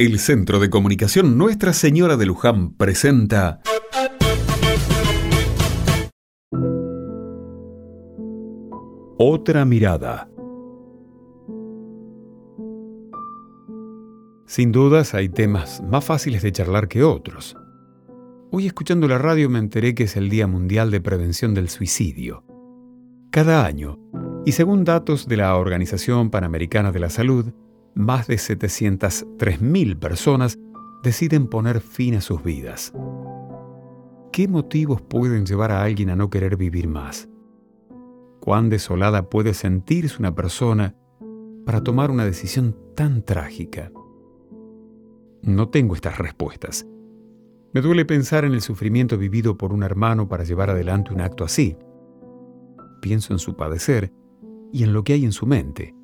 El Centro de Comunicación Nuestra Señora de Luján presenta Otra Mirada. Sin dudas hay temas más fáciles de charlar que otros. Hoy, escuchando la radio, me enteré que es el Día Mundial de Prevención del Suicidio. Cada año, y según datos de la Organización Panamericana de la Salud, más de 703.000 personas deciden poner fin a sus vidas. ¿Qué motivos pueden llevar a alguien a no querer vivir más? ¿Cuán desolada puede sentirse una persona para tomar una decisión tan trágica? No tengo estas respuestas. Me duele pensar en el sufrimiento vivido por un hermano para llevar adelante un acto así. Pienso en su padecer y en lo que hay en su mente.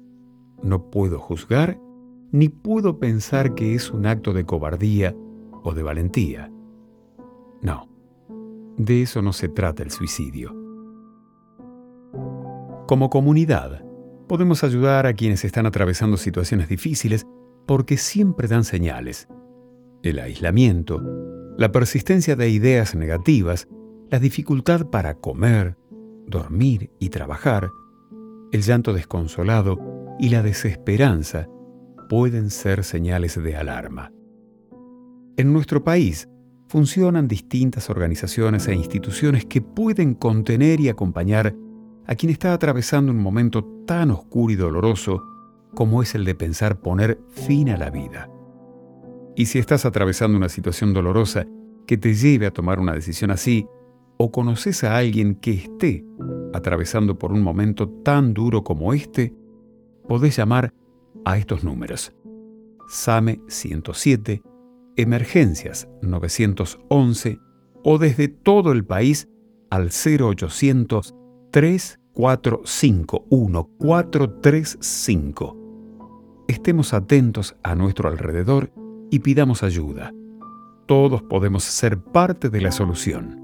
No puedo juzgar ni puedo pensar que es un acto de cobardía o de valentía. No, de eso no se trata el suicidio. Como comunidad, podemos ayudar a quienes están atravesando situaciones difíciles porque siempre dan señales. El aislamiento, la persistencia de ideas negativas, la dificultad para comer, dormir y trabajar, el llanto desconsolado y la desesperanza pueden ser señales de alarma. En nuestro país funcionan distintas organizaciones e instituciones que pueden contener y acompañar a quien está atravesando un momento tan oscuro y doloroso como es el de pensar poner fin a la vida. Y si estás atravesando una situación dolorosa que te lleve a tomar una decisión así, o conoces a alguien que esté atravesando por un momento tan duro como este, podés llamar a estos números: SAME 107, Emergencias 911 o desde todo el país al 0800 3451 435. Estemos atentos a nuestro alrededor y pidamos ayuda. Todos podemos ser parte de la solución.